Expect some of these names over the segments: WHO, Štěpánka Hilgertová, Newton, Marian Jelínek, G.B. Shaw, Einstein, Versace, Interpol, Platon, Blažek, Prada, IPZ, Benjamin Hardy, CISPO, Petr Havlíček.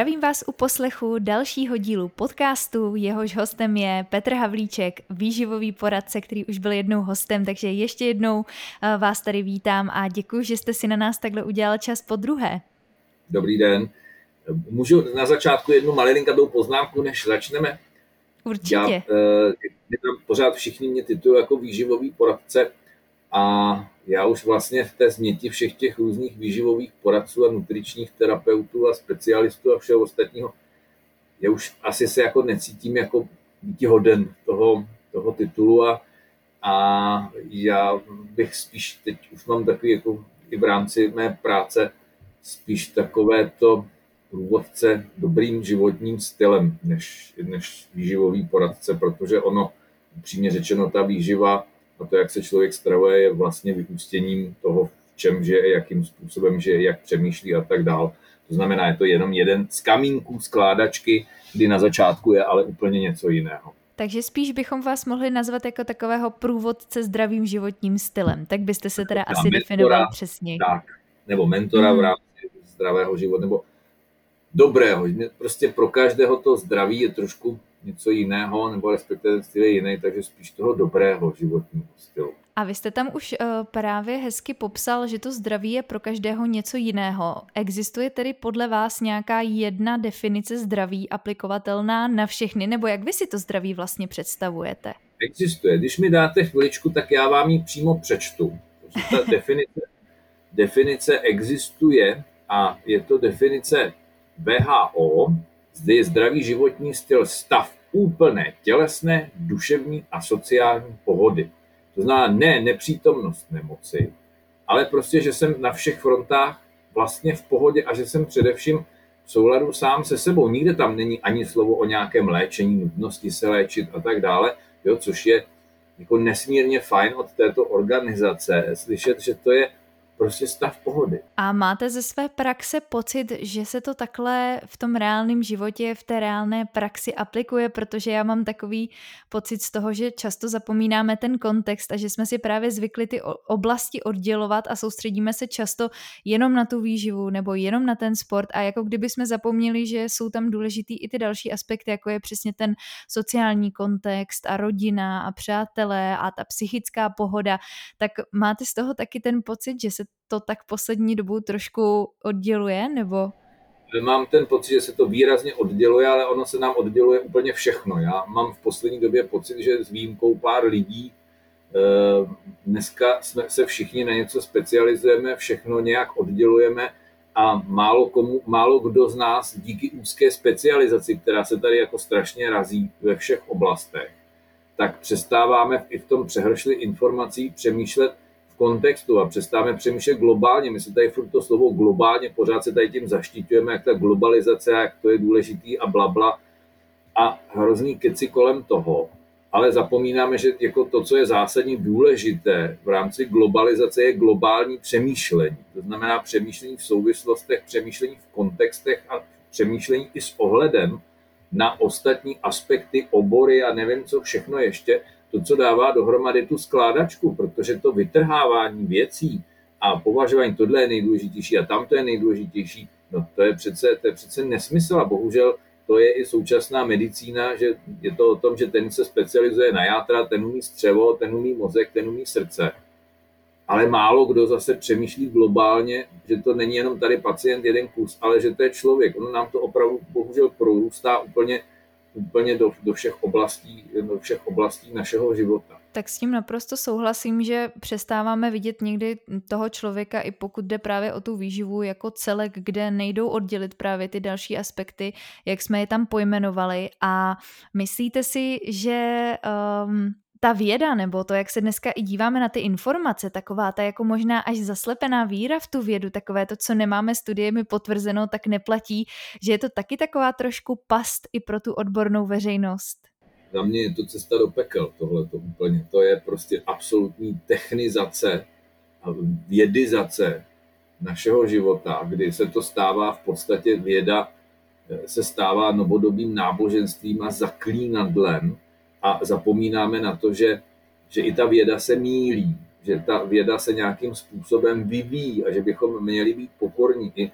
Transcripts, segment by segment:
Zdravím vás u poslechu dalšího dílu podcastu, jehož hostem je Petr Havlíček, výživový poradce, který už byl jednou hostem, takže ještě jednou vás tady vítám a děkuji, že jste si na nás takhle udělal čas po druhé. Dobrý den. Můžu na začátku jednu malilinkatou poznámku, než začneme? Určitě. Já tam pořád všichni mě titulují jako výživový poradce a já už vlastně v té změti všech těch různých výživových poradců a nutričních terapeutů a specialistů a všeho ostatního, já už asi se jako necítím jako být hoden toho titulu a já bych spíš, teď už mám takový jako i v rámci mé práce, spíš takovéto průvodce dobrým životním stylem než výživový poradce, protože ono, upřímně řečeno, ta výživa a to, jak se člověk stravuje, je vlastně vyústěním toho, v čem žije, jakým způsobem žije, jak přemýšlí a tak dál. To znamená, je to jenom jeden z kamínků skládačky, kdy na začátku je ale úplně něco jiného. Takže spíš bychom vás mohli nazvat jako takového průvodce zdravým životním stylem. Tak byste se teda asi definoval přesně. Tak, nebo mentora v rámci zdravého života, nebo dobrého. Prostě pro každého to zdraví je trošku něco jiného, nebo respektive styl je jiný, takže spíš toho dobrého životního stylu. A vy jste tam už právě hezky popsal, že to zdraví je pro každého něco jiného. Existuje tedy podle vás nějaká jedna definice zdraví aplikovatelná na všechny, nebo jak vy si to zdraví vlastně představujete? Existuje. Když mi dáte chviličku, tak já vám ji přímo přečtu. Ta definice existuje a je to definice WHO. Zde je zdravý životní styl stav úplné tělesné, duševní a sociální pohody. To znamená ne nepřítomnost nemoci, ale prostě, že jsem na všech frontách vlastně v pohodě a že jsem především v souladu sám se sebou. Nikde tam není ani slovo o nějakém léčení, nutnosti se léčit a tak dále, jo, což je jako nesmírně fajn od této organizace slyšet, že to je prostě stav pohody. A máte ze své praxe pocit, že se to takhle v tom reálném životě, v té reálné praxi aplikuje, protože já mám takový pocit z toho, že často zapomínáme ten kontext a že jsme si právě zvykli ty oblasti oddělovat a soustředíme se často jenom na tu výživu nebo jenom na ten sport a jako kdyby jsme zapomněli, že jsou tam důležitý i ty další aspekty, jako je přesně ten sociální kontext a rodina a přátelé a ta psychická pohoda, tak máte z toho taky ten pocit, že se to tak poslední dobou trošku odděluje, nebo? Mám ten pocit, že se to výrazně odděluje, ale ono se nám odděluje úplně všechno. Já mám v poslední době pocit, že s výjimkou pár lidí dneska se všichni na něco specializujeme, všechno nějak oddělujeme a málo kdo z nás díky úzké specializaci, která se tady jako strašně razí ve všech oblastech, tak přestáváme i v tom přehršli informací přemýšlet kontextu a přestáváme přemýšlet globálně. My se tady furt to slovo globálně, pořád se tady tím zaštiťujeme, jak ta globalizace, jak to je důležitý a blabla a hrozný keci kolem toho. Ale zapomínáme, že jako to, co je zásadně důležité v rámci globalizace, je globální přemýšlení. To znamená přemýšlení v souvislostech, přemýšlení v kontextech a přemýšlení i s ohledem na ostatní aspekty, obory a nevím co všechno ještě, to, co dává dohromady tu skládačku, protože to vytrhávání věcí a považování tohle je nejdůležitější a tamto je nejdůležitější, no to je přece nesmysl a bohužel to je i současná medicína, že je to o tom, že ten se specializuje na játra, ten umí střevo, ten umí mozek, ten umí srdce. Ale málo kdo zase přemýšlí globálně, že to není jenom tady pacient jeden kus, ale že to je člověk. Ono nám to opravdu bohužel prorůstá úplně do všech oblastí našeho života. Tak s tím naprosto souhlasím, že přestáváme vidět někdy toho člověka, i pokud jde právě o tu výživu jako celek, kde nejdou oddělit právě ty další aspekty, jak jsme je tam pojmenovali. A myslíte si, že ta věda nebo to, jak se dneska i díváme na ty informace, taková ta jako možná až zaslepená víra v tu vědu, takové to, co nemáme studiemi potvrzeno, tak neplatí, že je to taky taková trošku past i pro tu odbornou veřejnost? Za mě je to cesta do pekel, tohleto úplně. To je prostě absolutní technizace a vědizace našeho života, kdy se to stává v podstatě věda, se stává novodobým náboženstvím a zaklínadlem, a zapomínáme na to, že i ta věda se mýlí, že ta věda se nějakým způsobem vyvíjí a že bychom měli být pokorní i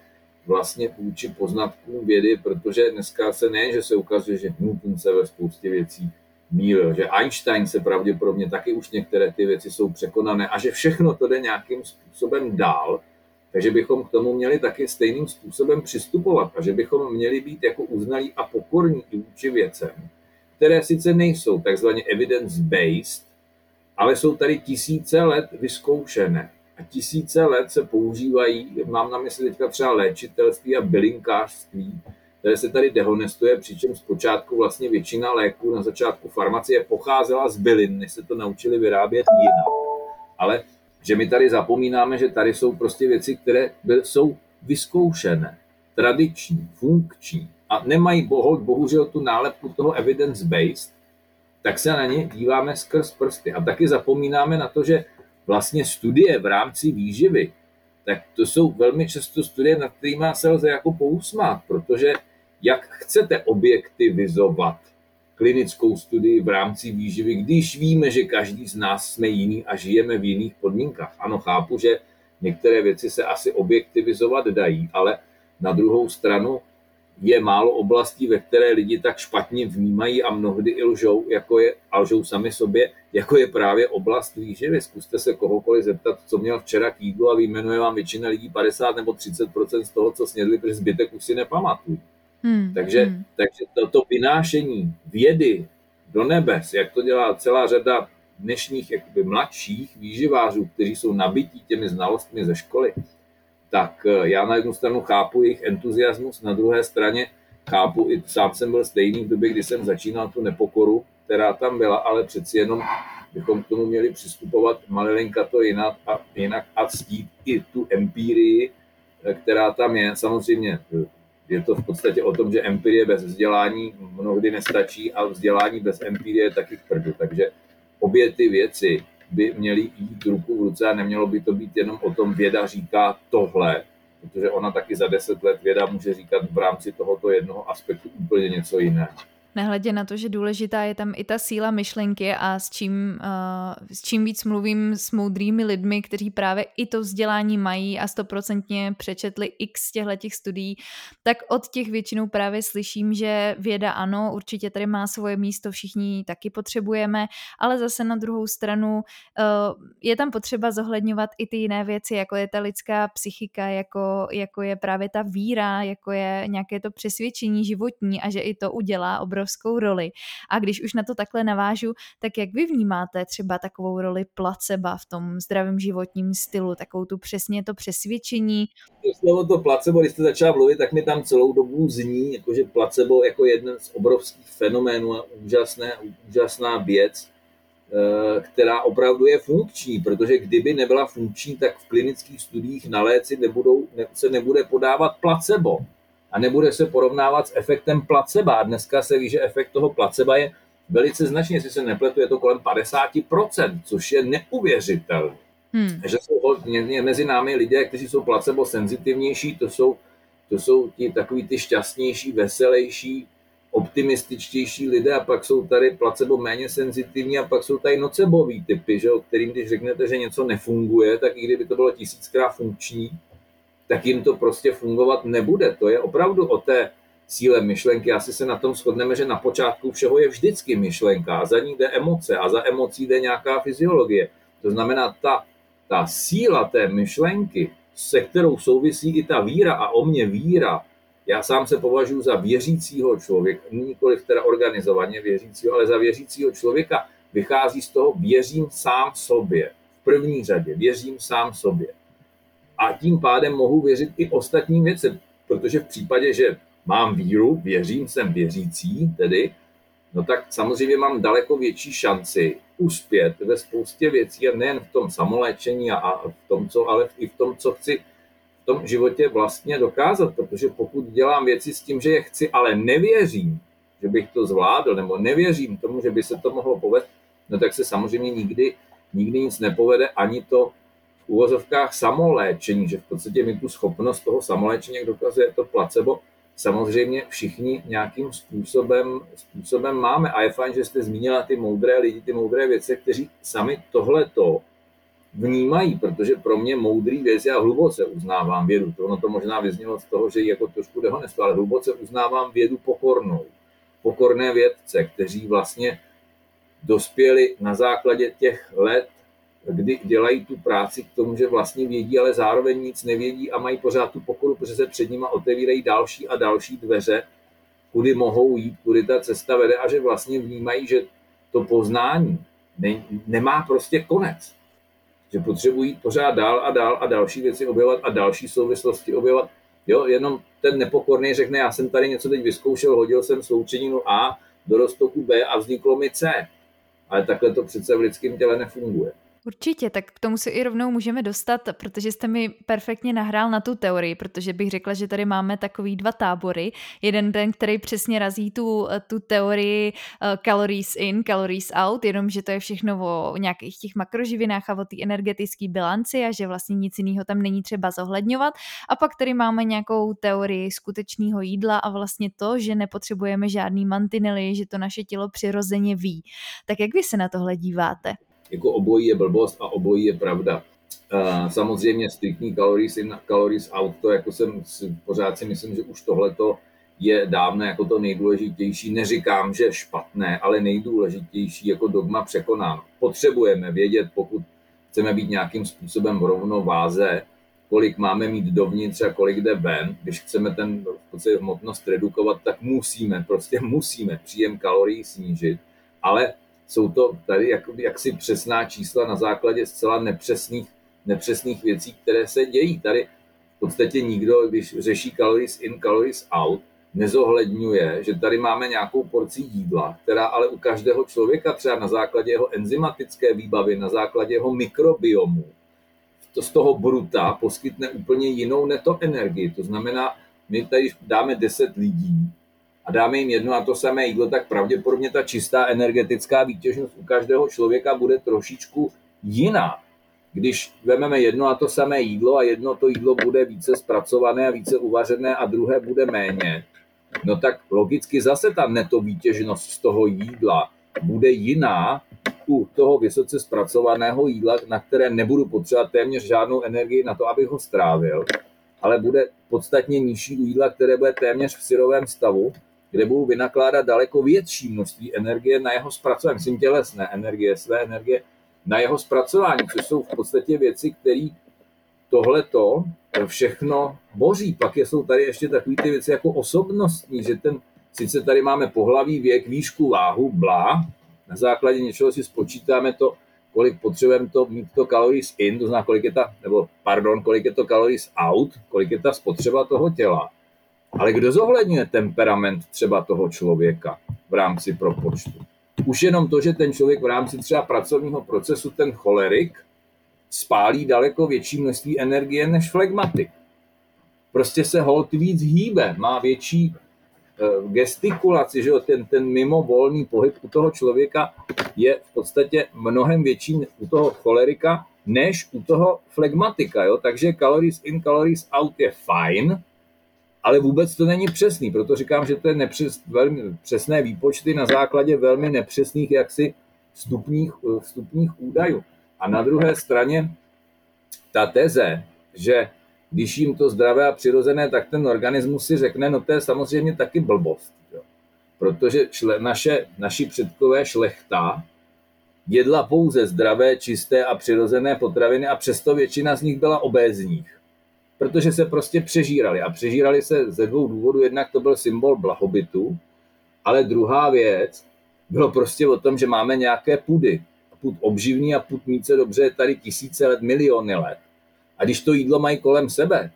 vlastně vůči poznatkům vědy, protože dneska se ne, že se ukazuje, že Newton se ve spoustě věcí mýlil, že Einstein se pravděpodobně taky už některé ty věci jsou překonané a že všechno to jde nějakým způsobem dál, takže bychom k tomu měli taky stejným způsobem přistupovat a že bychom měli být jako uznalí a pokorní i vůči věcem, které sice nejsou takzvaně evidence-based, ale jsou tady tisíce let vyzkoušené. A tisíce let se používají, mám na mysli teďka třeba léčitelství a bylinkářství, které se tady dehonestuje, přičem zpočátku vlastně většina léků na začátku farmacie pocházela z bylin, než se to naučili vyrábět jinak. Ale že my tady zapomínáme, že tady jsou prostě věci, které jsou vyzkoušené, tradiční, funkční a nemají bohužel tu nálepku toho evidence-based, tak se na ně díváme skrz prsty. A taky zapomínáme na to, že vlastně studie v rámci výživy, tak to jsou velmi často studie, nad kterými se lze jako pousmát, protože jak chcete objektivizovat klinickou studii v rámci výživy, když víme, že každý z nás jsme jiný a žijeme v jiných podmínkách. Ano, chápu, že některé věci se asi objektivizovat dají, ale na druhou stranu je málo oblastí, ve které lidi tak špatně vnímají a mnohdy i lžou, a lžou sami sobě, jako je právě oblast výživy. Zkuste se kohokoliv zeptat, co měl včera k jídlu a vyjmenuje vám většina lidí 50 nebo 30% z toho, co snědli, protože zbytek už si nepamatují. Takže to vynášení vědy do nebes, jak to dělá celá řada dnešních jakoby mladších výživářů, kteří jsou nabití těmi znalostmi ze školy, tak já na jednu stranu chápu jejich entuziasmus, na druhé straně chápu, i sám jsem byl stejný v době, kdy jsem začínal tu nepokoru, která tam byla, ale přeci jenom bychom k tomu měli přistupovat malilinka to jinak a ctít i tu empirii, která tam je. Samozřejmě je to v podstatě o tom, že empirie bez vzdělání mnohdy nestačí a vzdělání bez empirie je taky k prdu, takže obě ty věci by měli jít ruku v ruce a nemělo by to být jenom o tom, věda říká tohle, protože ona taky za 10 let věda může říkat v rámci tohoto jednoho aspektu úplně něco jiného. Nehledě na to, že důležitá je tam i ta síla myšlenky a s čím víc mluvím s moudrými lidmi, kteří právě i to vzdělání mají a 100% přečetli x těchto studií, tak od těch většinou právě slyším, že věda ano, určitě tady má svoje místo, všichni taky potřebujeme, ale zase na druhou stranu je tam potřeba zohledňovat i ty jiné věci, jako je ta lidská psychika, jako je právě ta víra, jako je nějaké to přesvědčení životní a že i to udělá obrovskou roli. A když už na to takhle navážu, tak jak vy vnímáte třeba takovou roli placeba v tom zdravém životním stylu, takovou tu přesně to přesvědčení? Slovo to placebo, když jste začala mluvit, tak mi tam celou dobu zní, jakože placebo jako jeden z obrovských fenoménů a úžasná věc, která opravdu je funkční, protože kdyby nebyla funkční, tak v klinických studiích na léci se nebude podávat placebo. A nebude se porovnávat s efektem placeba. Dneska se ví, že efekt toho placeba je velice značný, jestli se nepletu, je to kolem 50%, což je neuvěřitelné. Že jsou mezi námi lidé, kteří jsou placebo senzitivnější, to jsou ti takový ty šťastnější, veselejší, optimističtější lidé a pak jsou tady placebo méně senzitivní a pak jsou tady nocebový typy, že, o kterým když řeknete, že něco nefunguje, tak i kdyby to bylo 1000krát funkční, tak jim to prostě fungovat nebude. To je opravdu o té síle myšlenky. Asi se na tom shodneme, že na počátku všeho je vždycky myšlenka a za ní jde emoce a za emocí jde nějaká fyziologie. To znamená, ta síla té myšlenky, se kterou souvisí i ta víra a o mě víra. Já sám se považuji za věřícího člověka, nikoliv teda organizovaně věřícího, ale za věřícího člověka vychází z toho věřím sám sobě. V první řadě věřím sám sobě. A tím pádem mohu věřit i ostatním věcem, protože v případě, že mám víru, věřím, jsem věřící tedy, no tak samozřejmě mám daleko větší šanci uspět ve spoustě věcí a nejen v tom samoléčení a v tom, ale i v tom, co chci v tom životě vlastně dokázat, protože pokud dělám věci s tím, že je chci, ale nevěřím, že bych to zvládl, nebo nevěřím tomu, že by se to mohlo povést, no tak se samozřejmě nikdy nic nepovede, ani to v uvozovkách samoléčení, že v podstatě mi tu schopnost toho samoléčení, jak dokazuje to placebo, samozřejmě všichni nějakým způsobem máme. A je fajn, že jste zmínila ty moudré lidi, ty moudré vědce, kteří sami tohleto vnímají, protože pro mě moudrý věc, já hluboce uznávám vědu, to ono to možná vyznělo z toho, že jako trošku dehonestu, ale hluboce uznávám vědu pokornou. Pokorné vědce, kteří vlastně dospěli na základě těch let, kdy dělají tu práci k tomu, že vlastně vědí, ale zároveň nic nevědí a mají pořád tu pokoru, protože se před nima otevírají další a další dveře, kudy mohou jít, kudy ta cesta vede a že vlastně vnímají, že to poznání nemá prostě konec. Že potřebují jít pořád dál a dál a další věci objevovat a další souvislosti objevovat. Jo, jenom ten nepokorný řekne, já jsem tady něco teď vyzkoušel, hodil jsem sloučeninu A do roztoku B a vzniklo mi C. Ale takhle to přece v lidském těle nefunguje. Určitě, tak k tomu si i rovnou můžeme dostat, protože jste mi perfektně nahrál na tu teorii, protože bych řekla, že tady máme takový dva tábory. Jeden ten, který přesně razí tu teorii calories in, calories out, jenomže to je všechno o nějakých těch makroživinách a o té energetické bilanci a že vlastně nic jiného tam není třeba zohledňovat. A pak tady máme nějakou teorii skutečného jídla a vlastně to, že nepotřebujeme žádný mantinely, že to naše tělo přirozeně ví. Tak jak vy se na tohle díváte? Jako obojí je blbost a obojí je pravda. Samozřejmě striktní calories in, calories out, to jako pořád si myslím, že už tohleto je dávno jako to nejdůležitější. Neříkám, že špatné, ale nejdůležitější jako dogma překonám. Potřebujeme vědět, pokud chceme být nějakým způsobem v rovnováze, kolik máme mít dovnitř a kolik jde ven. Když chceme ten hmotnost redukovat, tak musíme příjem kalorií snížit, ale jsou to tady jaksi přesná čísla na základě zcela nepřesných věcí, které se dějí. Tady v podstatě nikdo, když řeší calories in, calories out, nezohledňuje, že tady máme nějakou porci jídla, která ale u každého člověka třeba na základě jeho enzymatické výbavy, na základě jeho mikrobiomu, to z toho bruta poskytne úplně jinou neto energii. To znamená, my tady dáme 10 lidí, a dáme jim jedno a to samé jídlo, tak pravděpodobně ta čistá energetická výtěžnost u každého člověka bude trošičku jiná. Když vezmeme jedno a to samé jídlo a jedno to jídlo bude více zpracované a více uvařené a druhé bude méně, no tak logicky zase ta neto výtěžnost z toho jídla bude jiná u toho vysoce zpracovaného jídla, na které nebudu potřebovat téměř žádnou energii na to, abych ho strávil, ale bude podstatně nižší u jídla, které bude téměř v syrovém stavu, kde budu vynakládat daleko větší množství energie na jeho zpracování, myslím tělesné energie, své energie, na jeho zpracování, což jsou v podstatě věci, které tohleto všechno boří. Pak jsou tady ještě takové ty věci jako osobnostní, že sice tady máme pohlaví, věk, výšku, váhu, blá, na základě něčeho si spočítáme to, kolik potřebujeme mít to calories in, to znamená, kolik je to calories out, kolik je ta spotřeba toho těla. Ale kdo zohledňuje temperament třeba toho člověka v rámci propočtu? Už jenom to, že ten člověk v rámci třeba pracovního procesu, ten cholerik, spálí daleko větší množství energie než flegmatik. Prostě se holt víc hýbe, má větší gestikulaci, že ten mimovolný pohyb u toho člověka je v podstatě mnohem větší u toho cholerika než u toho flegmatika. Jo? Takže calories in, calories out je fajn, ale vůbec to není přesný, proto říkám, že to je velmi přesné výpočty na základě velmi nepřesných jaksi vstupních údajů. A na druhé straně ta teze, že když jim to zdravé a přirozené, tak ten organismus si řekne, no to je samozřejmě taky blbost. Jo. Protože naši předkové šlechta jedla pouze zdravé, čisté a přirozené potraviny a přesto většina z nich byla obézních. Protože se prostě přežírali. A přežírali se ze dvou důvodů. Jednak to byl symbol blahobytu, ale druhá věc bylo prostě o tom, že máme nějaké pudy. Pud obživný a pud míce dobře je tady tisíce let, miliony let. A když to jídlo mají kolem sebe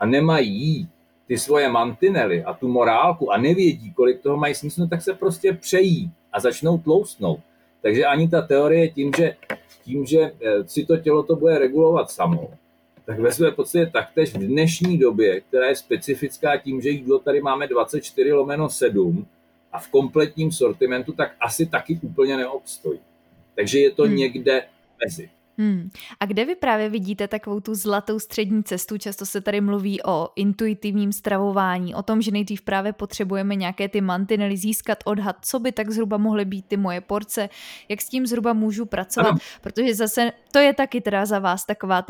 a nemají ty svoje mantinely a tu morálku a nevědí, kolik toho mají smysl, tak se prostě přejí a začnou tloustnout. Takže ani ta teorie tím, že si to tělo to bude regulovat samo, tak ve své podstatě taktéž v dnešní době, která je specifická tím, že jídlo tady máme 24/7 a v kompletním sortimentu, tak asi taky úplně neobstojí. Takže je to někde mezi. A kde vy právě vidíte takovou tu zlatou střední cestu? Často se tady mluví o intuitivním stravování, o tom, že nejdřív právě potřebujeme nějaké ty mantinely získat, odhad, co by tak zhruba mohly být ty moje porce, jak s tím zhruba můžu pracovat, ano. Protože zase to je taky teda za vás taková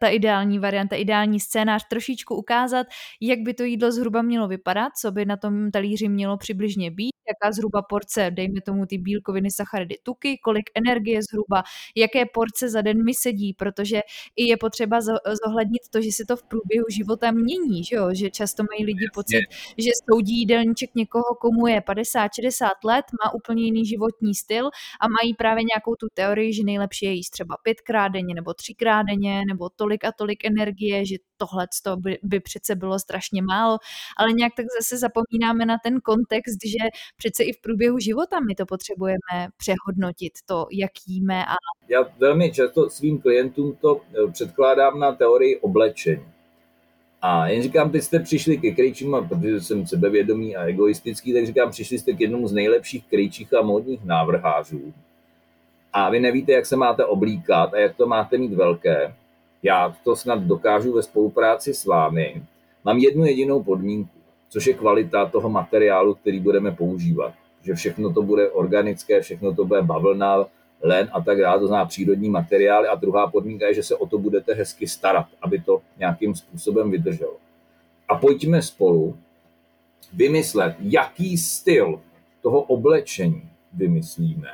ta ideální varianta, ideální scénář, trošičku ukázat, jak by to jídlo zhruba mělo vypadat, co by na tom talíři mělo přibližně být, jaká zhruba porce, dejme tomu ty bílkoviny, sacharidy, tuky, kolik energie zhruba, jaké porce za den mi sedí, protože i je potřeba zohlednit to, že se to v průběhu života mění, že jo? Že často mají lidi pocit, že soudí jídelníček někoho, komu je 50-60 let, má úplně jiný životní styl a mají právě nějakou tu teorii, že nejlepší je jíst třeba 5krát denně nebo 3krát denně nebo tolik a tolik energie, že tohleto by přece bylo strašně málo, ale nějak tak zase zapomínáme na ten kontext, že přece i v průběhu života my to potřebujeme přehodnotit, to, jak jíme. A... Já velmi často svým klientům to předkládám na teorii oblečení. A jen říkám, teď jste přišli ke krejčím, a protože jsem sebevědomý a egoistický, tak říkám, přišli jste k jednomu z nejlepších krejčích a módních návrhářů. A vy nevíte, jak se máte oblíkat a jak to máte mít velké. Já to snad dokážu ve spolupráci s vámi. Mám jednu jedinou podmínku, což je kvalita toho materiálu, který budeme používat. Že všechno to bude organické, všechno to bude bavlna, len a tak dále, to znamená přírodní materiály. A druhá podmínka je, že se o to budete hezky starat, aby to nějakým způsobem vydrželo. A pojďme spolu vymyslet, jaký styl toho oblečení vymyslíme.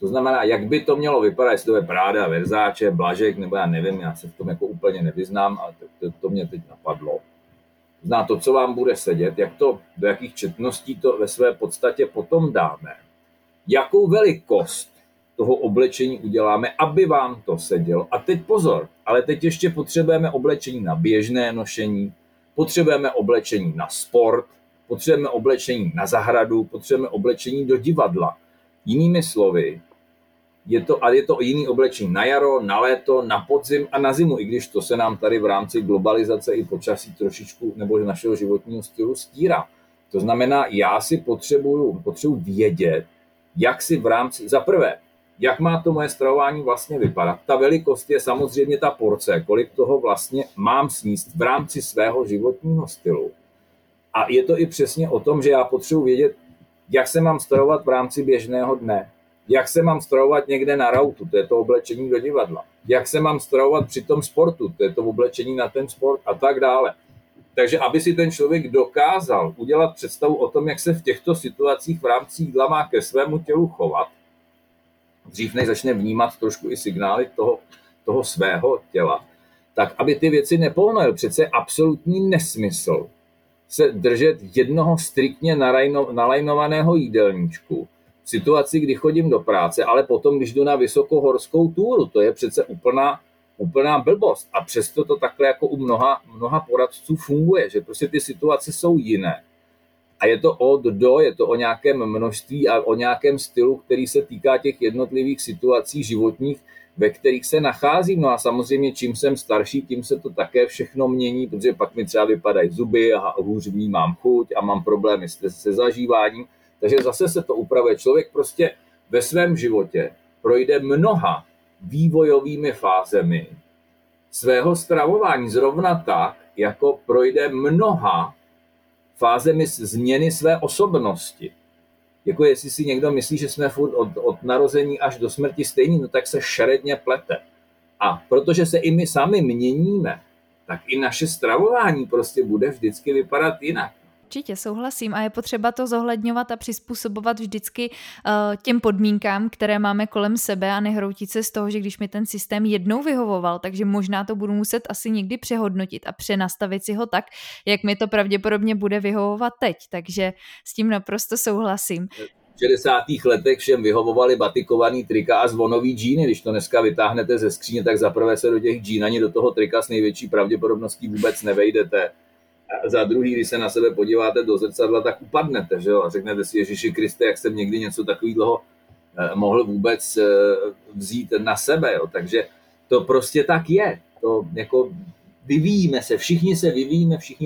To znamená, jak by to mělo vypadat, jestli to je Prada, Versace, Blažek, nebo já nevím, já se v tom jako úplně nevyznám, ale to mě teď napadlo. Zná to, co vám bude sedět, jak to, do jakých četností to ve své podstatě potom dáme. Jakou velikost toho oblečení uděláme, aby vám to sedělo. A teď pozor, ale teď ještě potřebujeme oblečení na běžné nošení, potřebujeme oblečení na sport, potřebujeme oblečení na zahradu, potřebujeme oblečení do divadla. Jinými slovy, je to jiný oblečení na jaro, na léto, na podzim a na zimu, i když to se nám tady v rámci globalizace i počasí trošičku nebo našeho životního stylu stírá. To znamená, já si potřebuji vědět, jak si v rámci, za prvé, jak má to moje stravování vlastně vypadat. Ta velikost je samozřejmě ta porce, kolik toho vlastně mám sníst v rámci svého životního stylu. A je to i přesně o tom, že já potřebuji vědět, jak se mám stravovat v rámci běžného dne, jak se mám stravovat někde na rautu, to je to oblečení do divadla, jak se mám stravovat při tom sportu, to je to oblečení na ten sport a tak dále. Takže aby si ten člověk dokázal udělat představu o tom, jak se v těchto situacích v rámci jídla má ke svému tělu chovat, dřív než začne vnímat trošku i signály toho svého těla, tak aby ty věci nepohnul. Přece absolutní nesmysl se držet jednoho striktně nalajnovaného jídelníčku v situaci, kdy chodím do práce, ale potom, když jdu na vysokohorskou túru, to je přece úplná blbost. A přesto to takhle jako u mnoha poradců funguje, že prostě ty situace jsou jiné. A je to je to o nějakém množství a o nějakém stylu, který se týká těch jednotlivých situací životních, ve kterých se nacházím. No a samozřejmě, čím jsem starší, tím se to také všechno mění, protože pak mi třeba vypadají zuby a hůř vnímám chuť a mám problémy se zažíváním. Takže zase se to upravuje. Člověk prostě ve svém životě projde mnoha vývojovými fázemi svého stravování. Zrovna tak, jako projde mnoha fázemi změny své osobnosti. Jako jestli si někdo myslí, že jsme furt od narození až do smrti stejní, no tak se šeredně plete. A protože se i my sami měníme, tak i naše stravování prostě bude vždycky vypadat jinak. Určitě souhlasím a je potřeba to zohledňovat a přizpůsobovat vždycky těm podmínkám, které máme kolem sebe a nehroutit se z toho, že když mi ten systém jednou vyhovoval, takže možná to budu muset asi někdy přehodnotit a přenastavit si ho tak, jak mi to pravděpodobně bude vyhovovat teď, takže s tím naprosto souhlasím. V 60. letech všem vyhovovaly batikovaný trika a zvonový džíny. Když to dneska vytáhnete ze skříně, tak zaprvé se do těch džín ani do toho trika s největší pravděpodobností vůbec nevejdete. A za druhý, když se na sebe podíváte do zrcadla, tak upadnete, že jo? A řeknete si, Ježiši Kriste, jak jsem někdy něco takového mohl vůbec vzít na sebe, jo? Takže to prostě tak je. To jako vyvíjíme se, všichni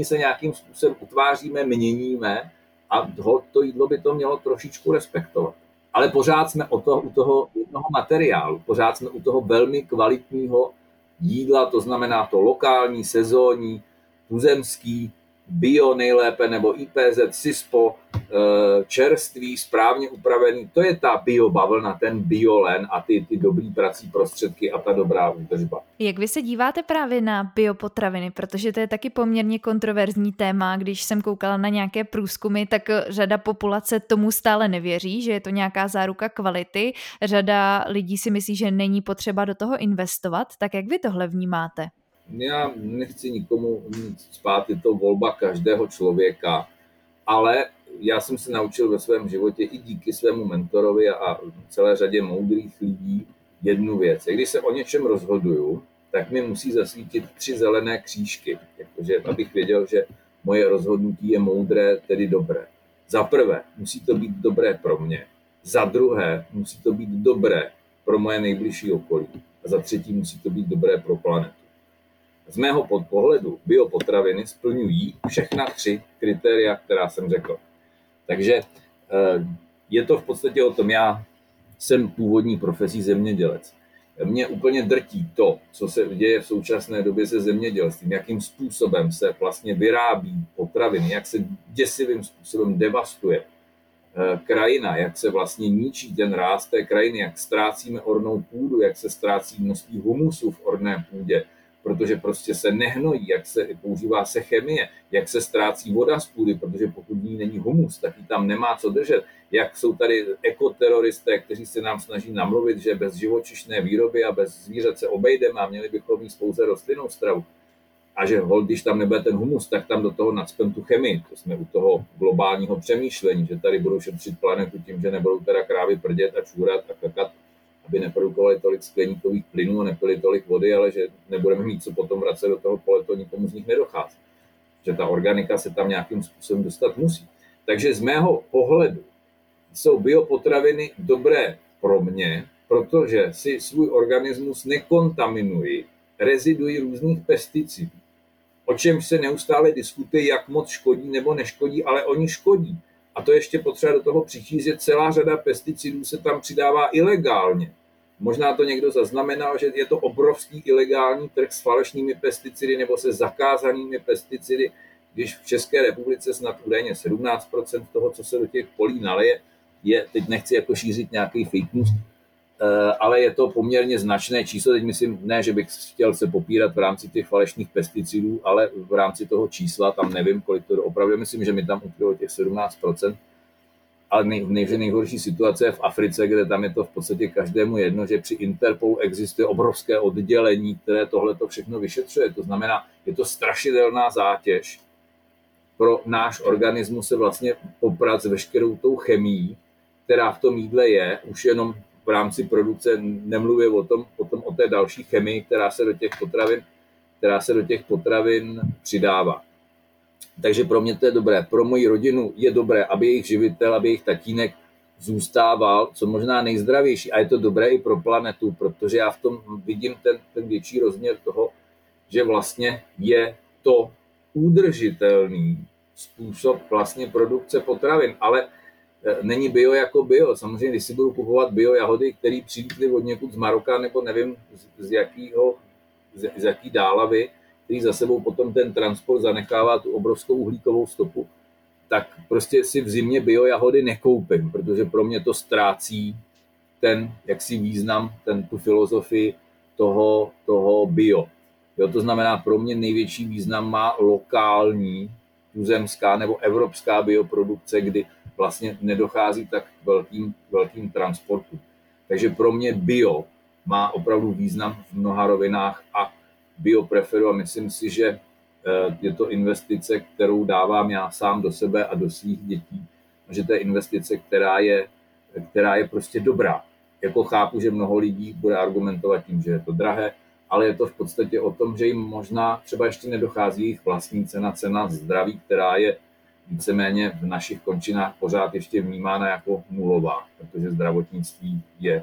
se nějakým způsobem utváříme, měníme a to jídlo by to mělo trošičku respektovat. Ale pořád jsme u toho jednoho materiálu, pořád jsme u toho velmi kvalitního jídla, to znamená to lokální, sezónní, tuzemský, bio nejlépe, nebo IPZ, CISPO, čerstvý, správně upravený, to je ta biobavlna, ten biolen a ty dobrý prací prostředky a ta dobrá údržba. Jak vy se díváte právě na biopotraviny, protože to je taky poměrně kontroverzní téma, když jsem koukala na nějaké průzkumy, tak řada populace tomu stále nevěří, že je to nějaká záruka kvality, řada lidí si myslí, že není potřeba do toho investovat, tak jak vy tohle vnímáte? Já nechci nikomu nic spát, je to volba každého člověka, ale já jsem se naučil ve svém životě i díky svému mentorovi a celé řadě moudrých lidí jednu věc. Když se o něčem rozhoduju, tak mi musí zasvítit 3 zelené křížky, protože abych věděl, že moje rozhodnutí je moudré, tedy dobré. Za prvé, musí to být dobré pro mě. Za druhé, musí to být dobré pro moje nejbližší okolí. A za třetí, musí to být dobré pro planetu. Z mého pohledu biopotraviny splňují všechna 3 kritéria, která jsem řekl. Takže je to v podstatě o tom, já jsem původní profesí zemědělec. Mě úplně drtí to, co se děje v současné době se zemědělstvím, jakým způsobem se vlastně vyrábí potraviny, jak se děsivým způsobem devastuje krajina, jak se vlastně ničí ten ráz té krajiny, jak ztrácíme ornou půdu, jak se ztrácí množství humusu v orné půdě, protože prostě se nehnojí, jak se používá se chemie, jak se ztrácí voda z půdy, protože pokud ní není humus, tak ji tam nemá co držet. Jak jsou tady ekoteroristé, kteří se nám snaží namluvit, že bez živočišné výroby a bez zvířat se obejdeme a měli bychom jíst pouze rostlinnou stravu. A že když tam nebude ten humus, tak tam do toho nacpem tu chemii. To jsme u toho globálního přemýšlení, že tady budou šetřit planetu tím, že nebudou teda krávy prdět a čůrat a kakat, aby neprodukovali tolik skleníkových plynů a nepili tolik vody, ale že nebudeme mít co potom vracet do toho pole, to nikomu z nich nedochází. Že ta organika se tam nějakým způsobem dostat musí. Takže z mého pohledu jsou biopotraviny dobré pro mě, protože si svůj organismus nekontaminuji reziduji různých pesticidů. O čemž se neustále diskutuje, jak moc škodí nebo neškodí, ale oni škodí. A to ještě potřeba do toho přichází, že celá řada pesticidů se tam přidává ilegálně. Možná to někdo zaznamenal, že je to obrovský ilegální trh s falešnými pesticidy nebo se zakázanými pesticidy, když v České republice snad údajně 17% toho, co se do těch polí naleje, je, teď nechci jako šířit nějaký fake news, ale je to poměrně značné číslo, teď myslím, ne, že bych chtěl se popírat v rámci těch falešných pesticidů, ale v rámci toho čísla, tam nevím, kolik to opravdu, myslím, že mi tam ukrylo těch 17%, ale nejhorší situace je v Africe, kde tam je to v podstatě každému jedno, že při Interpolu existuje obrovské oddělení, které tohleto všechno vyšetřuje, to znamená, je to strašidelná zátěž, pro náš organismus se vlastně poprat s veškerou tou chemií, která v tom jídle je, už jenom v rámci produkce, nemluvě o tom, potom o té další chemii, která se do těch potravin přidává. Takže pro mě to je dobré. Pro moji rodinu je dobré, aby jejich živitel, aby jejich tatínek zůstával co možná nejzdravější. A je to dobré i pro planetu, protože já v tom vidím ten větší rozměr toho, že vlastně je to udržitelný způsob vlastně produkce potravin. Ale není bio jako bio. Samozřejmě, když si budu kupovat bio jahody, které přilítly od někud z Maroka nebo nevím z jaký dálavy, který za sebou potom ten transport zanechává tu obrovskou uhlíkovou stopu, tak prostě si v zimě bio jahody nekoupím, protože pro mě to ztrácí ten jaksi význam, tu filozofii toho bio. Jo, to znamená, pro mě největší význam má lokální, tuzemská nebo evropská bioprodukce, kdy vlastně nedochází tak k velkým transportu. Takže pro mě bio má opravdu význam v mnoha rovinách a bio preferu a myslím si, že je to investice, kterou dávám já sám do sebe a do svých dětí. Že to je investice, která je prostě dobrá. Jako chápu, že mnoho lidí bude argumentovat tím, že je to drahé, ale je to v podstatě o tom, že jim možná třeba ještě nedochází jejich vlastní cena zdraví, která je víceméně v našich končinách pořád ještě vnímána jako nulová, protože zdravotnictví je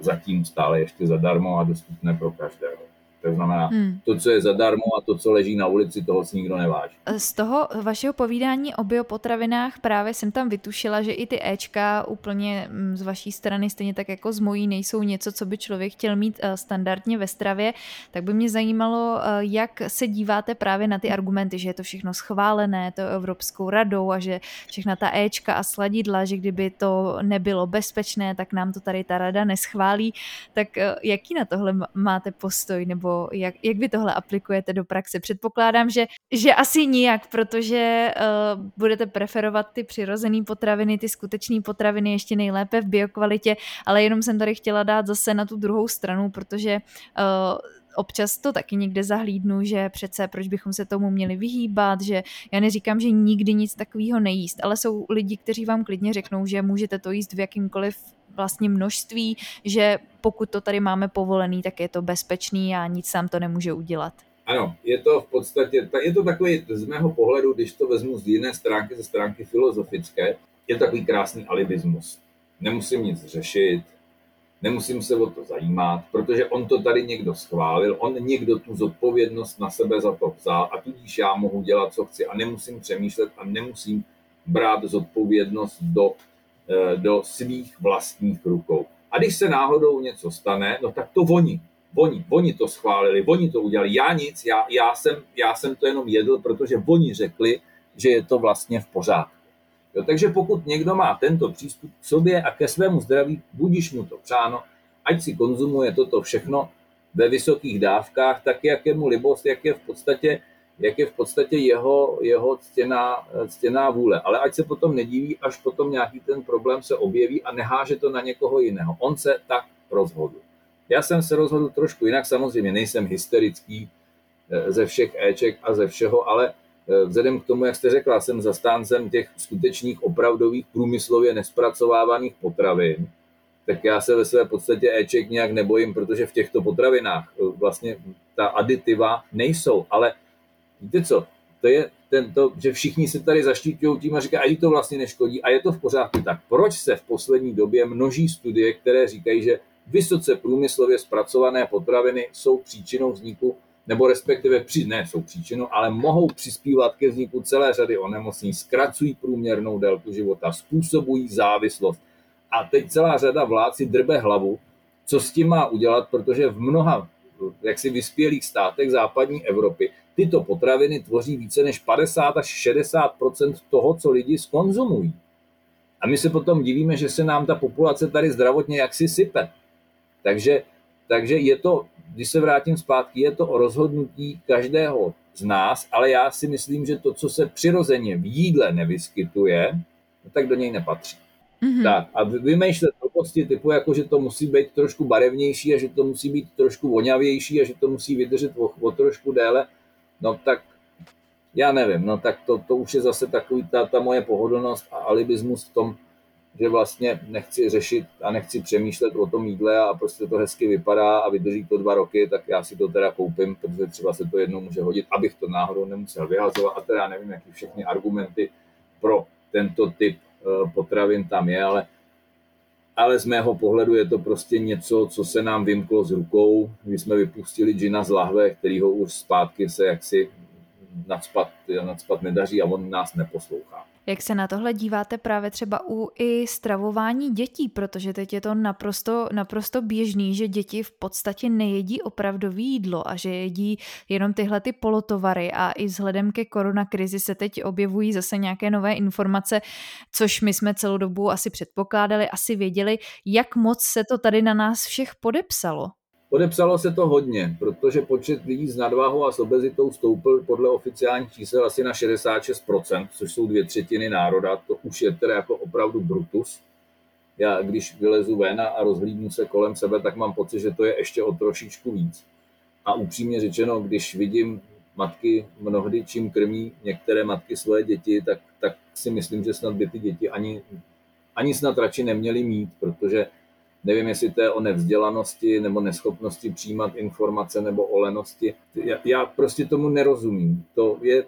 zatím stále ještě zadarmo a dostupné pro každého. To znamená, to, co je zadarmo a to, co leží na ulici, toho si nikdo neváží. Z toho vašeho povídání o biopotravinách právě jsem tam vytušila, že i ty éčka úplně z vaší strany, stejně tak jako z mojí, nejsou něco, co by člověk chtěl mít standardně ve stravě. Tak by mě zajímalo, jak se díváte právě na ty argumenty, že je to všechno schválené, to Evropskou radou a že všechna ta éčka a sladidla, že kdyby to nebylo bezpečné, tak nám to tady ta rada neschválí. Tak jaký na tohle máte postoj, nebo jak vy tohle aplikujete do praxe? Předpokládám, že asi nijak, protože budete preferovat ty přirozené potraviny, ty skutečné potraviny ještě nejlépe v biokvalitě, ale jenom jsem tady chtěla dát zase na tu druhou stranu, protože občas to taky někde zahlídnu, že přece proč bychom se tomu měli vyhýbat, že já neříkám, že nikdy nic takového nejíst, ale jsou lidi, kteří vám klidně řeknou, že můžete to jíst v jakýmkoliv vlastně množství, že pokud to tady máme povolený, tak je to bezpečný a nic nám to nemůže udělat. Ano, je to v podstatě, je to takový z mého pohledu, když to vezmu z jiné stránky, ze stránky filozofické, je takový krásný alibismus. Nemusím nic řešit, nemusím se o to zajímat, protože on to tady někdo schválil, on někdo tu zodpovědnost na sebe za to vzal a tudíž já mohu dělat, co chci a nemusím přemýšlet a nemusím brát zodpovědnost do svých vlastních rukou. A když se náhodou něco stane, no tak to oni to schválili, oni to udělali, já nic, já jsem to jenom jedl, protože oni řekli, že je to vlastně v pořádku. Jo, takže pokud někdo má tento přístup k sobě a ke svému zdraví, budiš mu to přáno, ať si konzumuje toto všechno ve vysokých dávkách, tak jak je mu libost, jak je v podstatě jeho ctěná vůle. Ale ať se potom nediví, až potom nějaký ten problém se objeví a neháže to na někoho jiného. On se tak rozhodl. Já jsem se rozhodl trošku jinak, samozřejmě nejsem hysterický ze všech éček a ze všeho, ale vzhledem k tomu, jak jste řekla, jsem zastáncem těch skutečných, opravdových, průmyslově nespracovávaných potravin, tak já se ve své podstatě éček nějak nebojím, protože v těchto potravinách vlastně ta aditiva nejsou, ale víte co, to je tento, že všichni se tady zaštiťují tím a říkají, a jí to vlastně neškodí a je to v pořádku. Tak proč se v poslední době množí studie, které říkají, že vysoce průmyslově zpracované potraviny jsou příčinou vzniku, nebo respektive jsou příčinou, ale mohou přispívat ke vzniku celé řady onemocnění, zkracují průměrnou délku života, způsobují závislost. A teď celá řada vlád si drbe hlavu, co s tím má udělat, protože v mnoha jaksi vyspělých státech západní Evropy tyto potraviny tvoří více než 50 až 60% toho, co lidi skonzumují. A my se potom divíme, že se nám ta populace tady zdravotně jaksi sype. Takže je to, když se vrátím zpátky, je to o rozhodnutí každého z nás, ale já si myslím, že to, co se přirozeně v jídle nevyskytuje, tak do něj nepatří. Mm-hmm. Tak a vymýšlet prostě typu, jako že to musí být trošku barevnější a že to musí být trošku voňavější a že to musí vydržet o trošku déle, no tak já nevím, no tak to už je zase takový ta moje pohodlnost a alibismus v tom, že vlastně nechci řešit a nechci přemýšlet o tom jídle a prostě to hezky vypadá a vydrží to 2 roky, tak já si to teda koupím, protože třeba se to jednou může hodit, abych to náhodou nemusel vyhazovat a teda nevím, jaký všechny argumenty pro tento typ potravin tam je, ale z mého pohledu je to prostě něco, co se nám vymklo z rukou, když jsme vypustili džina z lahve, kterýho už zpátky se jaksi nadspat nedaří a on nás neposlouchá. Jak se na tohle díváte právě třeba i stravování dětí, protože teď je to naprosto běžný, že děti v podstatě nejedí opravdové jídlo a že jedí jenom tyhle ty polotovary a i vzhledem ke koronakrizi se teď objevují zase nějaké nové informace, což my jsme celou dobu asi předpokládali, asi věděli, jak moc se to tady na nás všech podepsalo. Podepsalo se to hodně, protože počet lidí s nadváhou a s obezitou stoupil podle oficiálních čísel asi na 66%, což jsou 2/3 národa, to už je teda jako opravdu brutus. Já když vylezu ven a rozhlídnu se kolem sebe, tak mám pocit, že to je ještě o trošičku víc. A upřímně řečeno, když vidím matky mnohdy, čím krmí některé matky svoje děti, tak si myslím, že snad by ty děti ani snad radši neměly mít, protože nevím, jestli to je o nevzdělanosti nebo neschopnosti přijímat informace nebo o lenosti. Já prostě tomu nerozumím. To je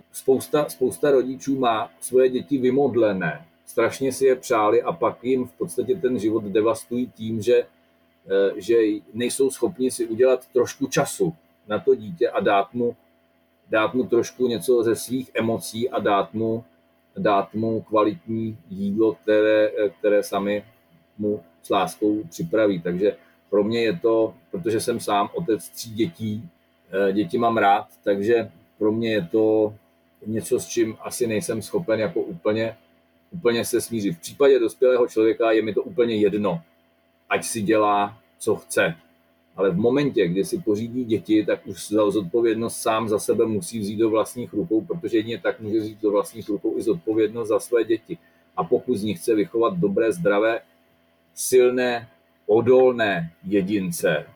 spousta rodičů má svoje děti vymodlené. Strašně si je přáli a pak jim v podstatě ten život devastují tím, že nejsou schopni si udělat trošku času na to dítě a dát mu trošku něco ze svých emocí a dát mu kvalitní jídlo, které sami mu s láskou připraví. Takže pro mě je to, protože jsem sám otec 3 dětí, děti mám rád, takže pro mě je to něco, s čím asi nejsem schopen jako úplně se smířit. V případě dospělého člověka je mi to úplně jedno, ať si dělá, co chce. Ale v momentě, kdy si pořídí děti, tak už zodpovědnost sám za sebe musí vzít do vlastních rukou, protože jedině tak může vzít do vlastních rukou i zodpovědnost za své děti. A pokud z nich chce vychovat dobré, zdravé, silné, odolné jedince,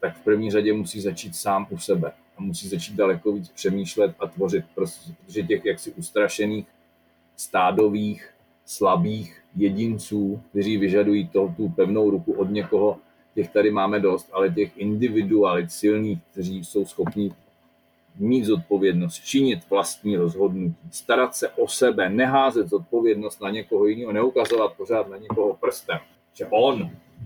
tak v první řadě musí začít sám u sebe a musí začít daleko víc přemýšlet a tvořit, protože těch jaksi ustrašených, stádových, slabých jedinců, kteří vyžadují tu pevnou ruku od někoho, těch tady máme dost, ale těch individualit silných, kteří jsou schopni mít zodpovědnost, činit vlastní rozhodnutí, starat se o sebe, neházet zodpovědnost na někoho jiného, neukazovat pořád na někoho prstem, že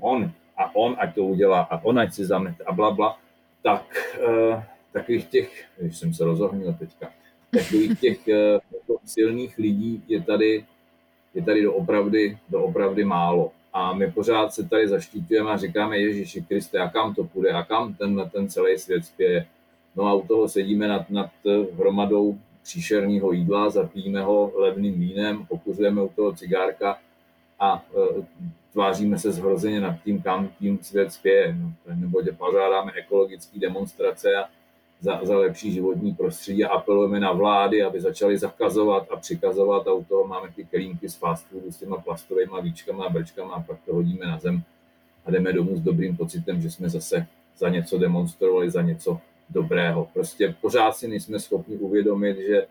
on, ať to udělá, a on, ať si zamete a blabla, tak takových těch, když jsem se rozohnil teďka, takových těch silných lidí je tady doopravdy málo. A my pořád se tady zaštítujeme a říkáme, Ježíši Kriste, a kam to půjde, a kam ten celý svět spěje. No a u toho sedíme nad hromadou příšerního jídla, zapijíme ho levným vínem, pokuřujeme u toho cigárka a tváříme se zhrozeně nad tím, kam tím svět spěje. No, nebo pořádáme ekologické demonstrace a za lepší životní prostředí a apelujeme na vlády, aby začaly zakazovat a přikazovat, a u toho máme ty kelímky z fast foodu s těma plastovými víčkama a brčkama a pak to hodíme na zem a jdeme domů s dobrým pocitem, že jsme zase za něco demonstrovali, za něco dobrého. Prostě pořád si nejsme schopni uvědomit, že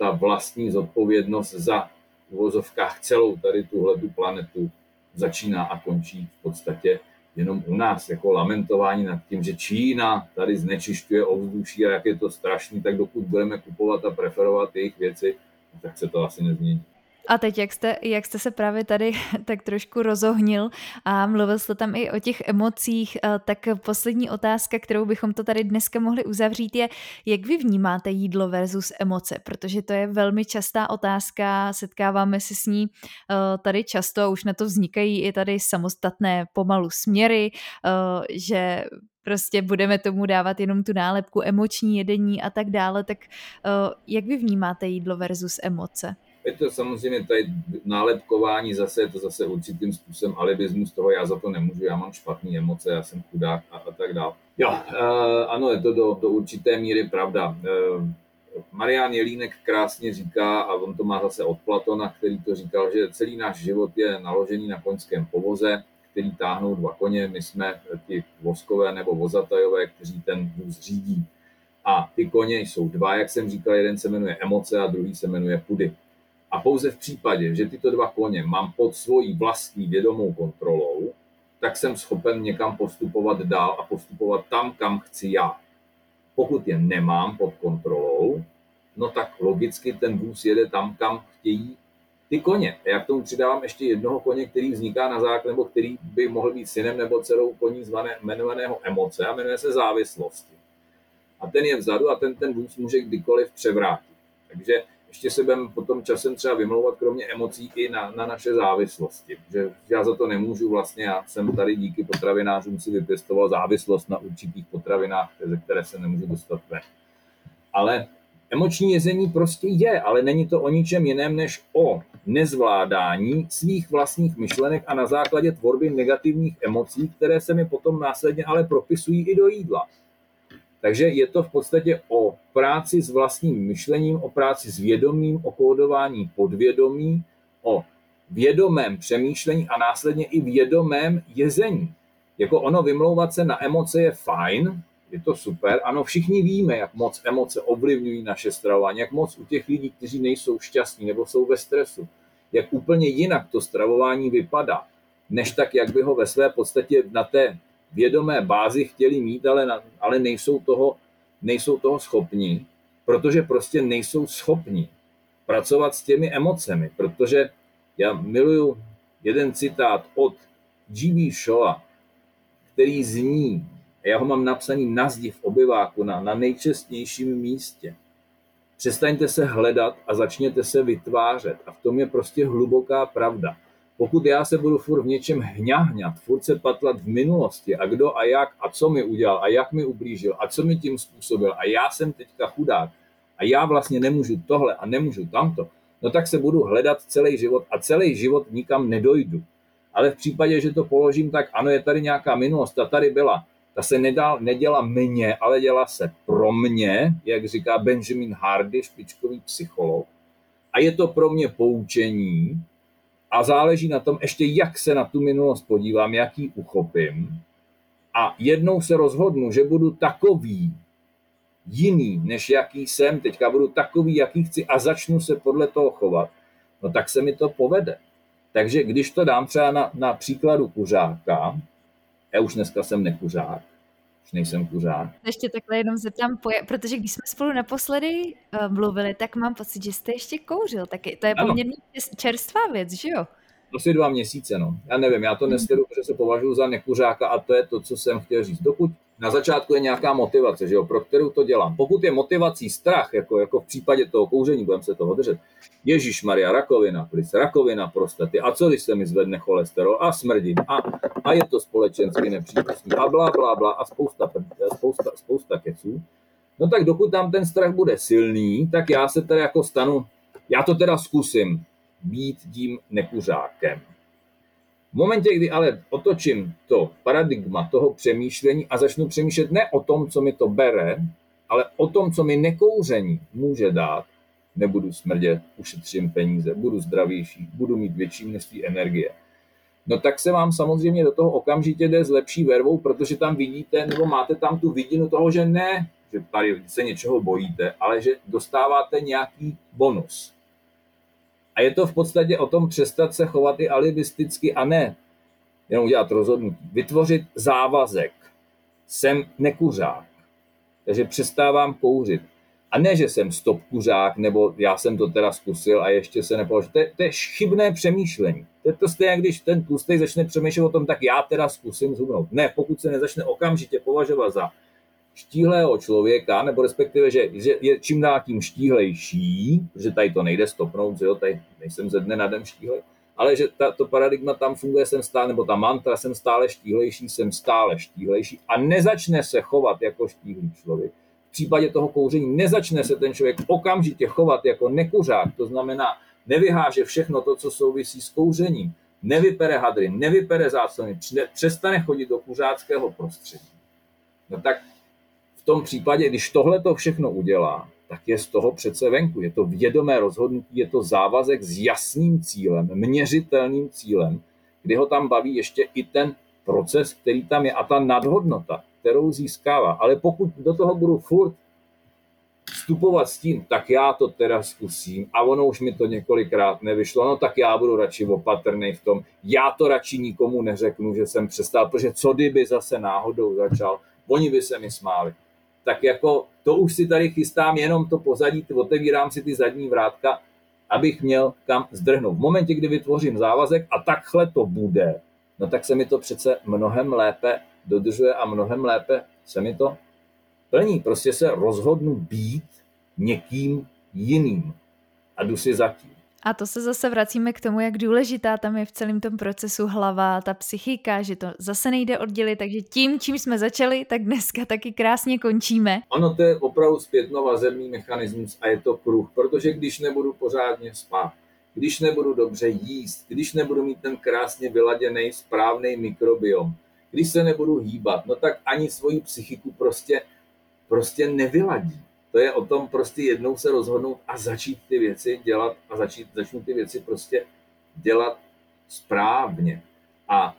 ta vlastní zodpovědnost za uvozovkách celou tady tuhletu planetu začíná a končí v podstatě jenom u nás, jako lamentování nad tím, že Čína tady znečišťuje ovzduší a jak je to strašný, tak dokud budeme kupovat a preferovat jejich věci, tak se to asi nezmění. A teď, jak jste se právě tady tak trošku rozohnil a mluvil jste tam i o těch emocích, tak poslední otázka, kterou bychom to tady dneska mohli uzavřít, je, jak vy vnímáte jídlo versus emoce, protože to je velmi častá otázka, setkáváme se s ní tady často, už na to vznikají i tady samostatné pomalu směry, že prostě budeme tomu dávat jenom tu nálepku emoční jedení a tak dále, tak jak vy vnímáte jídlo versus emoce? Je to samozřejmě tady nálepkování, je to zase určitým způsobem alibismus toho, já za to nemůžu, já mám špatné emoce, já jsem chudák a tak dále. Jo, ano, je to do určité míry pravda. Marian Jelínek krásně říká, a on to má zase od Platona, který to říkal, že celý náš život je naložený na koňském povoze, který táhnou 2 koně, my jsme ti voskové nebo vozatajové, kteří ten vůz řídí. A ty koně jsou 2, jak jsem říkal, jeden se jmenuje emoce a druhý se jmenuje pudy. A pouze v případě, že tyto 2 koně mám pod svojí vlastní vědomou kontrolou, tak jsem schopen někam postupovat dál a postupovat tam, kam chci já. Pokud je nemám pod kontrolou, no tak logicky ten vůz jede tam, kam chtějí ty koně. A já k tomu přidávám ještě jednoho koně, který vzniká na základě, nebo který by mohl být synem nebo dcerou koní jmenovaného emoce a jmenuje se závislosti. A ten je vzadu a ten vůz může kdykoliv převrátit. Takže ještě se budeme potom časem třeba vymlouvat kromě emocí i na naše závislosti. Že já za to nemůžu vlastně, já jsem tady díky potravinářům si vypěstoval závislost na určitých potravinách, ze které se nemůžu dostat ven. Ale emoční jezení prostě je, ale není to o ničem jiném než o nezvládání svých vlastních myšlenek a na základě tvorby negativních emocí, které se mi potom následně ale propisují i do jídla. Takže je to v podstatě o práci s vlastním myšlením, o práci s vědomím, o kódování podvědomí, o vědomém přemýšlení a následně i vědomém jezení. Jako ono vymlouvat se na emoce je fajn, je to super. Ano, všichni víme, jak moc emoce ovlivňují naše stravování, jak moc u těch lidí, kteří nejsou šťastní nebo jsou ve stresu, jak úplně jinak to stravování vypadá, než tak, jak by ho ve své podstatě na té vědomé bázi chtěli mít, ale nejsou toho schopni, protože prostě nejsou schopni pracovat s těmi emocemi, protože já miluju jeden citát od G.B. Shawa, který zní: Já ho mám napsaný na zdi v obyváku, na nejčestnějším místě. Přestaňte se hledat a začněte se vytvářet. A v tom je prostě hluboká pravda. Pokud já se budu furt v něčem hňahňat, furt se patlat v minulosti a kdo a jak a co mi udělal a jak mi ublížil a co mi tím způsobil a já jsem teďka chudák a já vlastně nemůžu tohle a nemůžu tamto, no tak se budu hledat celý život a celý život nikam nedojdu. Ale v případě, že to položím, tak ano, je tady nějaká minulost, ta tady byla. Ta se neděla mně, ale dělá se pro mě, jak říká Benjamin Hardy, špičkový psycholog. A je to pro mě poučení a záleží na tom ještě, jak se na tu minulost podívám, jak ji uchopím. A jednou se rozhodnu, že budu takový jiný, než jaký jsem, teďka budu takový, jaký chci a začnu se podle toho chovat, no tak se mi to povede. Takže když to dám třeba na příkladu kuřáka, já už dneska jsem nekuřák, už nejsem kuřák. Ještě takhle jenom zeptám, protože když jsme spolu naposledy mluvili, tak mám pocit, že jste ještě kouřil. Taky. To je poměrně čerstvá věc, že jo? Asi 2 měsíce, no. Já nevím, já to nesleduju, protože se považuji za nekuřáka a to je to, co jsem chtěl říct. Dokud na začátku je nějaká motivace, že jo, pro kterou to dělám. Pokud je motivací strach, jako v případě toho kouření, budeme se toho držet. Ježišmarja, rakovina plic, rakovina prostaty, a co když se mi zvedne cholesterol a smrdím a je to společensky nepřípustný a blá, blá, blá a spousta keců. No tak dokud tam ten strach bude silný, tak já se teda jako stanu, já to teda zkusím být tím nekuřákem. V momentě, kdy ale otočím to paradigma toho přemýšlení a začnu přemýšlet ne o tom, co mi to bere, ale o tom, co mi nekouření může dát, nebudu smrdět, ušetřím peníze, budu zdravější, budu mít větší množství energie. No tak se vám samozřejmě do toho okamžitě jde s lepší vervou, protože tam vidíte, nebo máte tam tu vidinu toho, že ne, že tady se něčeho bojíte, ale že dostáváte nějaký bonus. A je to v podstatě o tom přestat se chovat i alibisticky a ne jenom udělat rozhodnutí. Vytvořit závazek. Jsem nekuřák, takže přestávám kouřit. A ne, že jsem stop kuřák, nebo já jsem to teda zkusil a ještě se nepoložil. To je chybné přemýšlení. To je to stejné, když ten tlustej začne přemýšlet o tom, tak já teda zkusím zhubnout. Ne, pokud se nezačne okamžitě považovat za štíhlého člověka, nebo respektive, že je čím dál tím štíhlejší, že tady to nejde stopnout, že jo, tady nejsem ze dne na den štíhlej, ale že to paradigma tam funguje, jsem stále, nebo ta mantra jsem stále štíhlejší a nezačne se chovat jako štíhlý člověk. V případě toho kouření nezačne se ten člověk okamžitě chovat jako nekuřák, to znamená nevyháže všechno to, co souvisí s kouřením, nevypere hadry, nevypere záclony, přestane chodit do kuřáckého prostředí. No tak v tom případě, když tohle to všechno udělá, tak je z toho přece venku. Je to vědomé rozhodnutí, je to závazek s jasným cílem, měřitelným cílem, kdy ho tam baví ještě i ten proces, který tam je a ta nadhodnota, kterou získává. Ale pokud do toho budu furt vstupovat s tím, tak já to teda zkusím a ono už mi to několikrát nevyšlo, no tak já budu radši opatrnej v tom, já to radši nikomu neřeknu, že jsem přestal, protože co kdyby zase náhodou začal, oni by se mi smáli. Tak jako to už si tady chystám, jenom to pozadí, otevírám si ty zadní vrátka, abych měl kam zdrhnout. V momentě, kdy vytvořím závazek a takhle to bude, no tak se mi to přece mnohem lépe dodržuje a mnohem lépe se mi to plní. Prostě se rozhodnu být někým jiným a jdu si zatím. A to se zase vracíme k tomu, jak důležitá tam je v celém tom procesu hlava, ta psychika, že to zase nejde oddělit, takže tím, čím jsme začali, tak dneska taky krásně končíme. Ano, to je opravdu zpětnovazební mechanismus a je to kruh, protože když nebudu pořádně spát, když nebudu dobře jíst, když nebudu mít ten krásně vyladěný správný mikrobiom, když se nebudu hýbat, no tak ani svoji psychiku prostě nevyladí. To je o tom prostě jednou se rozhodnout a začít ty věci dělat a začnu ty věci prostě dělat správně. A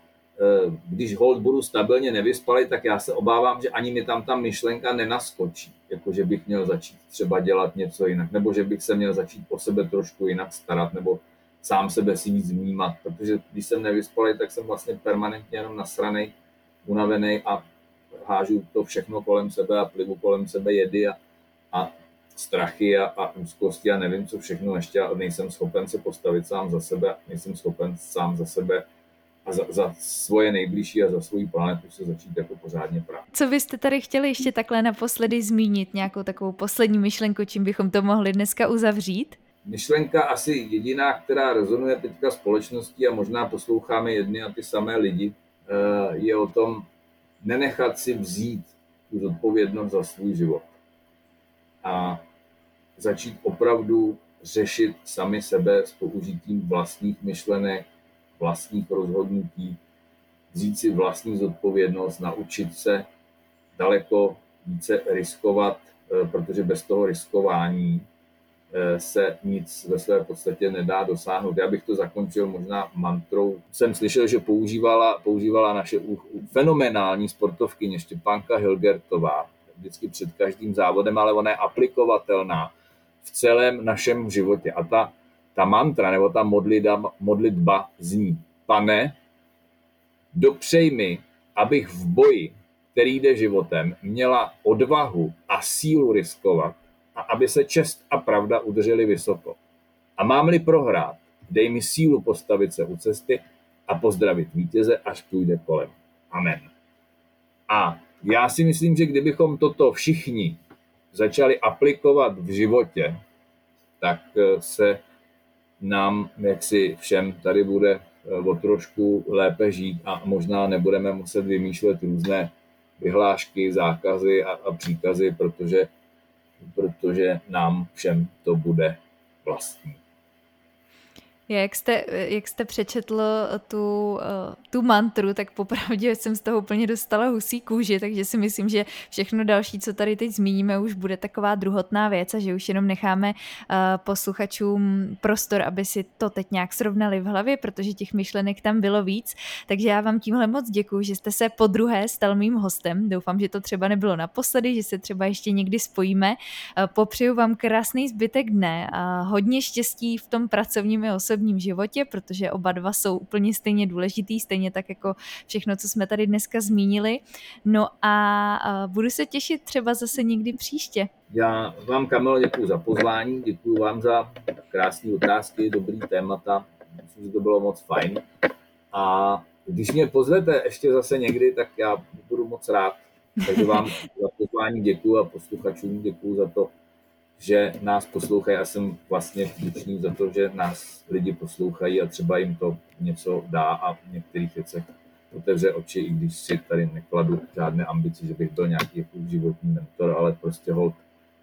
když hold budu stabilně nevyspalý, tak já se obávám, že ani mi tam ta myšlenka nenaskočí. Jako, že bych měl začít třeba dělat něco jinak, nebo že bych se měl začít o sebe trošku jinak starat, nebo sám sebe si víc vnímat. Protože když jsem nevyspalý, tak jsem vlastně permanentně jenom nasranej, unavený a hážu to všechno kolem sebe a plivu kolem sebe jedy a strachy a úzkosti a nevím, co všechno ještě, a nejsem schopen se postavit sám za sebe, a za svoje nejbližší a za svou planetu se začít jako pořádně prát. Co byste tady chtěli ještě takhle naposledy zmínit? Nějakou takovou poslední myšlenku, čím bychom to mohli dneska uzavřít? Myšlenka asi jediná, která rezonuje teďka společností a možná posloucháme jedny a ty samé lidi, je o tom nenechat si vzít tu zodpovědnost za svůj život a začít opravdu řešit sami sebe s použitím vlastních myšlenek, vlastních rozhodnutí, vzít si vlastní zodpovědnost, naučit se daleko více riskovat, protože bez toho riskování se nic ve své podstatě nedá dosáhnout. Já bych to zakončil možná mantrou. Jsem slyšel, že používala naše fenomenální sportovkyně Štěpánka Hilgertová vždycky před každým závodem, ale ona je aplikovatelná v celém našem životě. A ta mantra nebo ta modlitba zní: Pane, dopřej mi, abych v boji, který jde životem, měla odvahu a sílu riskovat a aby se čest a pravda udržely vysoko. A mám-li prohrát, dej mi sílu postavit se u cesty a pozdravit vítěze, až půjde kolem. Amen. A já si myslím, že kdybychom toto všichni začali aplikovat v životě, tak se nám, jaksi všem, tady bude o trošku lépe žít a možná nebudeme muset vymýšlet různé vyhlášky, zákazy a příkazy, protože nám všem to bude vlastní. Jak jste přečetl tu mantru, tak popravdě jsem z toho úplně dostala husí kůži, takže si myslím, že všechno další, co tady teď zmíníme, už bude taková druhotná věc a že už jenom necháme posluchačům prostor, aby si to teď nějak srovnali v hlavě, protože těch myšlenek tam bylo víc. Takže já vám tímhle moc děkuju, že jste se podruhé stal mým hostem. Doufám, že to třeba nebylo naposledy, že se třeba ještě někdy spojíme. Popřeju vám krásný zbytek dne a hodně štěstí v tom pracovním i osobním životě, protože oba dva jsou úplně stejně důležitý, stejně tak jako všechno, co jsme tady dneska zmínili. No a budu se těšit třeba zase někdy příště. Já vám, Kamilo, děkuju za pozvání, děkuju vám za krásné otázky, dobrý témata, myslím, že to bylo moc fajn. A když mě pozvete ještě zase někdy, tak já budu moc rád. Takže vám za pozvání děkuju a posluchačům děkuju za to, že nás poslouchají. Já jsem vlastně vděčný za to, že nás lidi poslouchají a třeba jim to něco dá a v některých věcech otevře oči, i když si tady nekladu žádné ambici, že bych byl nějaký životní mentor, ale prostě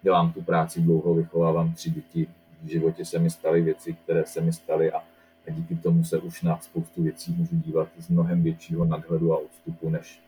dělám tu práci dlouho, vychovávám 3 děti. V životě se mi staly věci, které se mi staly a díky tomu se už na spoustu věcí můžu dívat z mnohem většího nadhledu a odstupu, než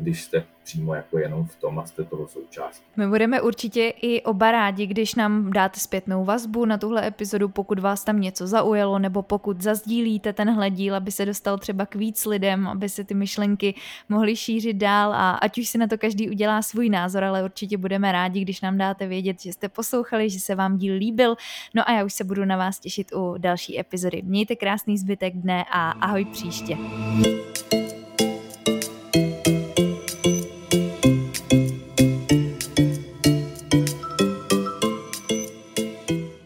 když jste přímo jako jenom v tom a jste toho součástí. My budeme určitě i oba rádi, když nám dáte zpětnou vazbu na tuhle epizodu, pokud vás tam něco zaujalo, nebo pokud zazdílíte tenhle díl, aby se dostal třeba k víc lidem, aby se ty myšlenky mohly šířit dál a ať už si na to každý udělá svůj názor, ale určitě budeme rádi, když nám dáte vědět, že jste poslouchali, že se vám díl líbil. No a já už se budu na vás těšit u další epizody. Mějte krásný zbytek dne a ahoj příště.